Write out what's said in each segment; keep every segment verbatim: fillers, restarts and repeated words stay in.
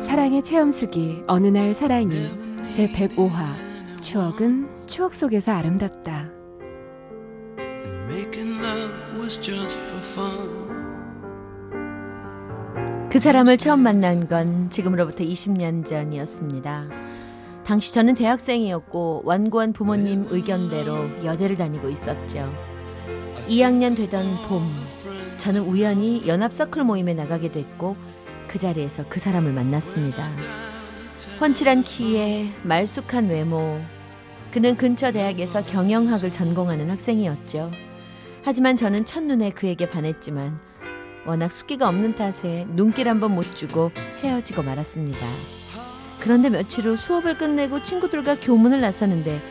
사랑의 체험수기 어느 날 사랑이 제백오 화 추억은 추억 속에서 아름답다. 그 사람을 처음 만난 건 지금으로부터 이십 년 전이었습니다. 당시 저는 대학생이었고 완고한 부모님 의견대로 여대를 다니고 있었죠. 이 학년 되던 봄, 저는 우연히 연합 서클 모임에 나가게 됐고 그 자리에서 그 사람을 만났습니다. 훤칠한 키에 말쑥한 외모. 그는 근처 대학에서 경영학을 전공하는 학생이었죠. 하지만 저는 첫눈에 그에게 반했지만 워낙 숫기가 없는 탓에 눈길 한번 못 주고 헤어지고 말았습니다. 그런데 며칠 후 수업을 끝내고 친구들과 교문을 나섰는데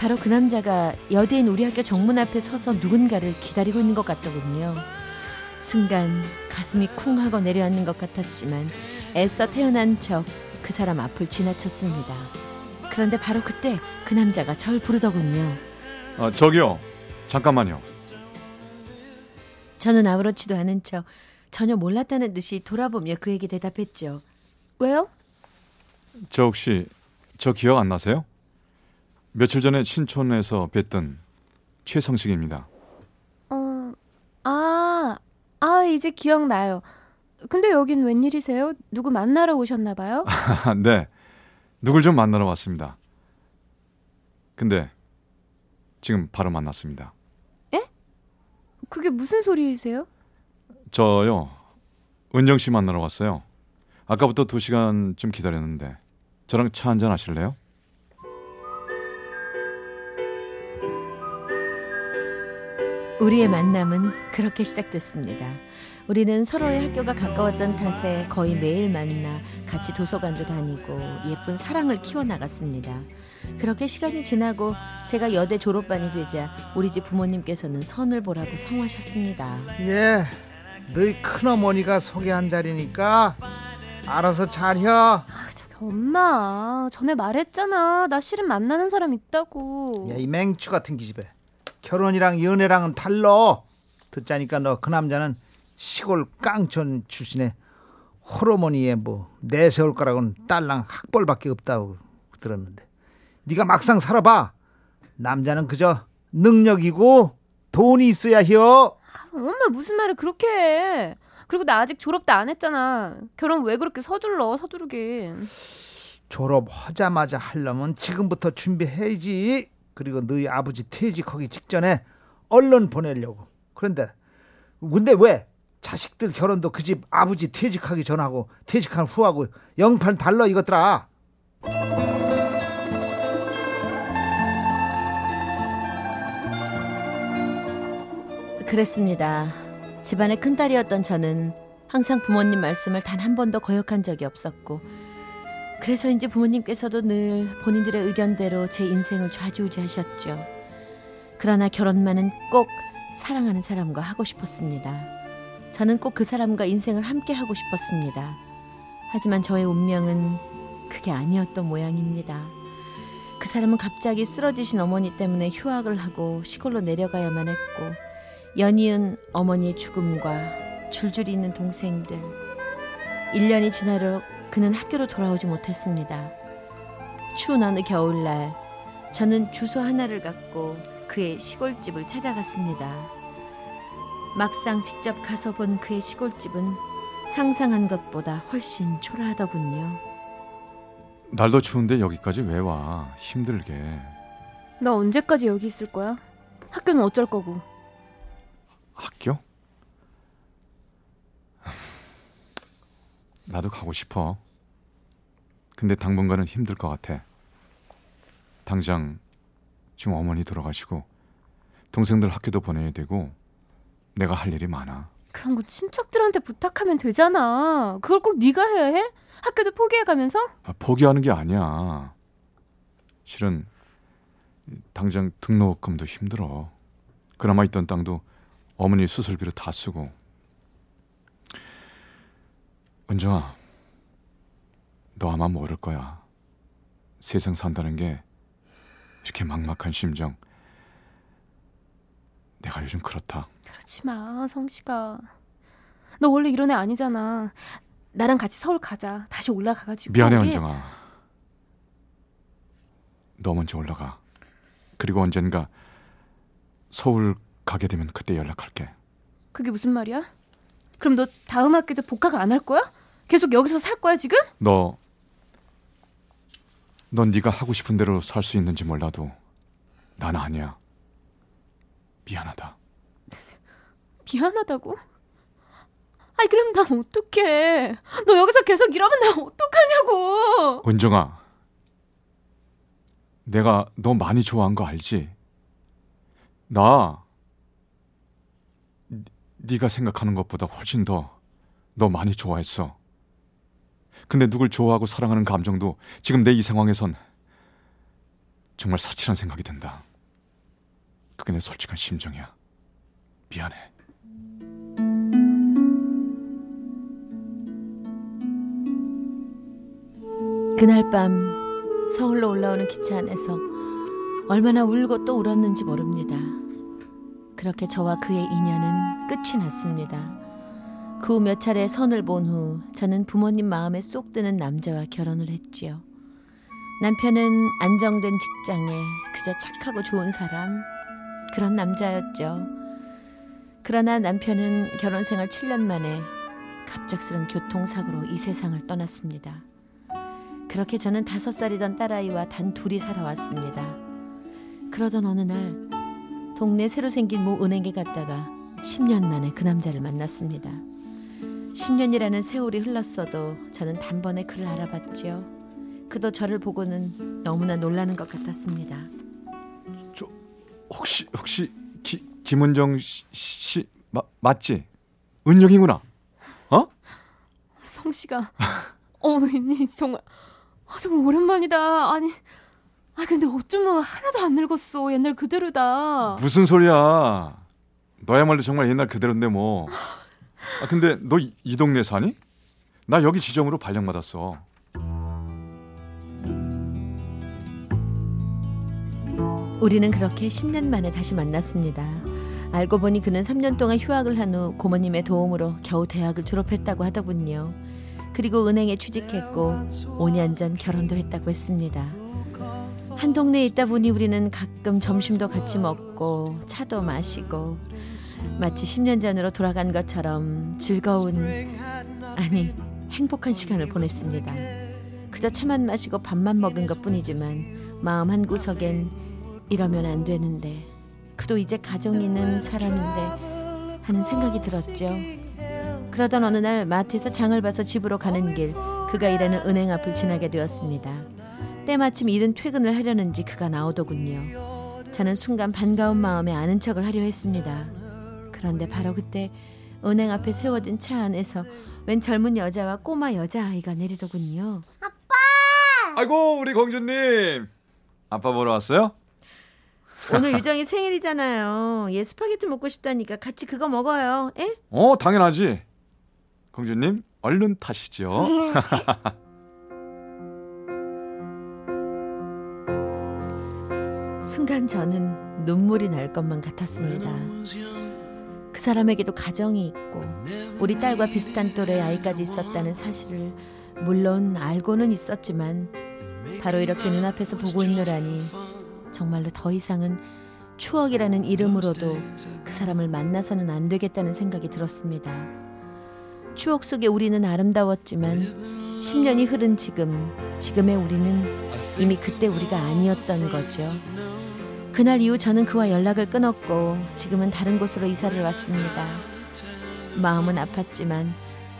바로 그 남자가 여대인 우리 학교 정문 앞에 서서 누군가를 기다리고 있는 것 같더군요. 순간 가슴이 쿵 하고 내려앉는 것 같았지만 애써 태어난 척 그 사람 앞을 지나쳤습니다. 그런데 바로 그때 그 남자가 절 부르더군요. 아, 저기요, 잠깐만요. 저는 아무렇지도 않은 척 전혀 몰랐다는 듯이 돌아보며 그에게 대답했죠. 왜요? 저 혹시 저 기억 안 나세요? 며칠 전에 신촌에서 뵀던 최성식입니다. 어, 아... 아, 이제 기억나요. 근데 여긴 웬일이세요? 누구 만나러 오셨나 봐요? 네, 누굴 좀 만나러 왔습니다. 근데 지금 바로 만났습니다. 예? 그게 무슨 소리이세요? 저요, 은정 씨 만나러 왔어요. 아까부터 두 시간쯤 기다렸는데 저랑 차 한잔 하실래요? 우리의 만남은 그렇게 시작됐습니다. 우리는 서로의 학교가 가까웠던 탓에 거의 매일 만나 같이 도서관도 다니고 예쁜 사랑을 키워나갔습니다. 그렇게 시간이 지나고 제가 여대 졸업반이 되자 우리 집 부모님께서는 선을 보라고 성하셨습니다. 예, 너희 큰어머니가 소개한 자리니까 알아서 잘혀. 아, 저기 엄마, 전에 말했잖아. 나 실은 만나는 사람 있다고. 야, 이 맹추 같은 기집애. 결혼이랑 연애랑은 달라. 듣자니까 너 그 남자는 시골 깡촌 출신의 호르몬이에 뭐 내세울 거라고는 딸랑 학벌밖에 없다고 들었는데 네가 막상 살아봐. 남자는 그저 능력이고 돈이 있어야 해요. 엄마, 무슨 말을 그렇게 해. 그리고 나 아직 졸업도 안 했잖아. 결혼 왜 그렇게 서둘러, 서두르긴. 졸업하자마자 하려면 지금부터 준비해야지. 그리고 너희 아버지 퇴직하기 직전에 얼른 보내려고. 그런데 근데 왜 자식들 결혼도 그 집 아버지 퇴직하기 전하고 퇴직한 후하고 영판 달라 이것들아. 그랬습니다. 집안의 큰딸이었던 저는 항상 부모님 말씀을 단 한 번도 거역한 적이 없었고 그래서인지 부모님께서도 늘 본인들의 의견대로 제 인생을 좌지우지하셨죠. 그러나 결혼만은 꼭 사랑하는 사람과 하고 싶었습니다. 저는 꼭 그 사람과 인생을 함께 하고 싶었습니다. 하지만 저의 운명은 그게 아니었던 모양입니다. 그 사람은 갑자기 쓰러지신 어머니 때문에 휴학을 하고 시골로 내려가야만 했고 연이은 어머니의 죽음과 줄줄이 있는 동생들. 일 년이 지나도록 그는 학교로 돌아오지 못했습니다. 추운 어느 겨울날 저는 주소 하나를 갖고 그의 시골집을 찾아갔습니다. 막상 직접 가서 본 그의 시골집은 상상한 것보다 훨씬 초라하더군요. 날도 추운데 여기까지 왜 와? 힘들게. 나 언제까지 여기 있을 거야? 학교는 어쩔 거고. 학교? 나도 가고 싶어. 근데 당분간은 힘들 것 같아. 당장 지금 어머니 돌아가시고 동생들 학교도 보내야 되고 내가 할 일이 많아. 그런 건 친척들한테 부탁하면 되잖아. 그걸 꼭 네가 해야 해? 학교도 포기해가면서? 아, 포기하는 게 아니야. 실은 당장 등록금도 힘들어. 그나마 있던 땅도 어머니 수술비로 다 쓰고. 은정아, 너 아마 모를 거야. 세상 산다는 게 이렇게 막막한 심정. 내가 요즘 그렇다. 그러지 마, 성시가. 너 원래 이런 애 아니잖아. 나랑 같이 서울 가자. 다시 올라가가지고. 미안해, 우리... 은정아. 너 먼저 올라가. 그리고 언젠가 서울 가게 되면 그때 연락할게. 그게 무슨 말이야? 그럼 너 다음 학기도 복학 안 할 거야? 계속 여기서 살 거야, 지금? 너, 넌 네가 하고 싶은 대로 살 수 있는지 몰라도 난 아니야. 미안하다. 미안하다고? 아니 그럼 난 어떡해. 너 여기서 계속 이러면 난 어떡하냐고. 은정아, 내가 너 많이 좋아한 거 알지? 나 니, 네가 생각하는 것보다 훨씬 더 너 많이 좋아했어. 근데 누굴 좋아하고 사랑하는 감정도 지금 내 이 상황에선 정말 사치란 생각이 든다. 그게 내 솔직한 심정이야. 미안해. 그날 밤 서울로 올라오는 기차 안에서 얼마나 울고 또 울었는지 모릅니다. 그렇게 저와 그의 인연은 끝이 났습니다. 그 후 몇 차례 선을 본 후 저는 부모님 마음에 쏙 드는 남자와 결혼을 했지요. 남편은 안정된 직장에 그저 착하고 좋은 사람, 그런 남자였죠. 그러나 남편은 결혼 생활 칠 년 만에 갑작스런 교통사고로 이 세상을 떠났습니다. 그렇게 저는 다섯 살이던 딸아이와 단 둘이 살아왔습니다. 그러던 어느 날 동네 새로 생긴 모 은행에 갔다가 십 년 만에 그 남자를 만났습니다. 십 년이라는 세월이 흘렀어도 저는 단번에 그를 알아봤지요. 그도 저를 보고는 너무나 놀라는 것 같았습니다. 저 혹시 혹시 기, 김은정 씨, 씨 마, 맞지? 은정이구나. 어? 성 씨가 어 웬일이 정말 아, 정말 오랜만이다. 아니 아 근데 어쩜 너 하나도 안 늙었어. 옛날 그대로다. 무슨 소리야? 너야말로 정말 옛날 그대로인데 뭐. 아 근데 너 이 동네 사니? 나 여기 지점으로 발령 받았어. 우리는 그렇게 십 년 만에 다시 만났습니다. 알고 보니 그는 삼 년 동안 휴학을 한 후 고모님의 도움으로 겨우 대학을 졸업했다고 하더군요. 그리고 은행에 취직했고 오 년 전 결혼도 했다고 했습니다. 한 동네에 있다 보니 우리는 가끔 점심도 같이 먹고 차도 마시고 마치 십 년 전으로 돌아간 것처럼 즐거운, 아니 행복한 시간을 보냈습니다. 그저 차만 마시고 밥만 먹은 것뿐이지만 마음 한구석엔 이러면 안 되는데, 그도 이제 가정이 있는 사람인데 하는 생각이 들었죠. 그러던 어느 날 마트에서 장을 봐서 집으로 가는 길, 그가 일하는 은행 앞을 지나게 되었습니다. 때마침 일은 퇴근을 하려는지 그가 나오더군요. 저는 순간 반가운 마음에 아는 척을 하려 했습니다. 그런데 바로 그때 은행 앞에 세워진 차 안에서 웬 젊은 여자와 꼬마 여자아이가 내리더군요. 아빠! 아이고 우리 공주님. 아빠 보러 왔어요? 오늘 유정이 생일이잖아요. 얘 스파게티 먹고 싶다니까 같이 그거 먹어요. 에? 어 당연하지. 공주님 얼른 타시죠. 순간 저는 눈물이 날 것만 같았습니다. 그 사람에게도 가정이 있고 우리 딸과 비슷한 또래의 아이까지 있었다는 사실을 물론 알고는 있었지만 바로 이렇게 눈앞에서 보고 있느라니 정말로 더 이상은 추억이라는 이름으로도 그 사람을 만나서는 안 되겠다는 생각이 들었습니다. 추억 속에 우리는 아름다웠지만 십 년이 흐른 지금, 지금의 우리는 이미 그때 우리가 아니었던 거죠. 그날 이후 저는 그와 연락을 끊었고 지금은 다른 곳으로 이사를 왔습니다. 마음은 아팠지만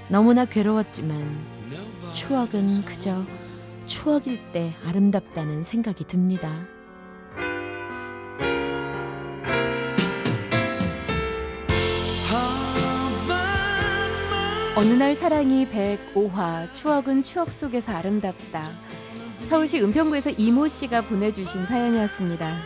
너무나 괴로웠지만 추억은 그저 추억일 때 아름답다는 생각이 듭니다. 어느 날 사랑이 백오 화 추억은 추억 속에서 아름답다. 서울시 은평구에서 이모 씨가 보내주신 사연이었습니다.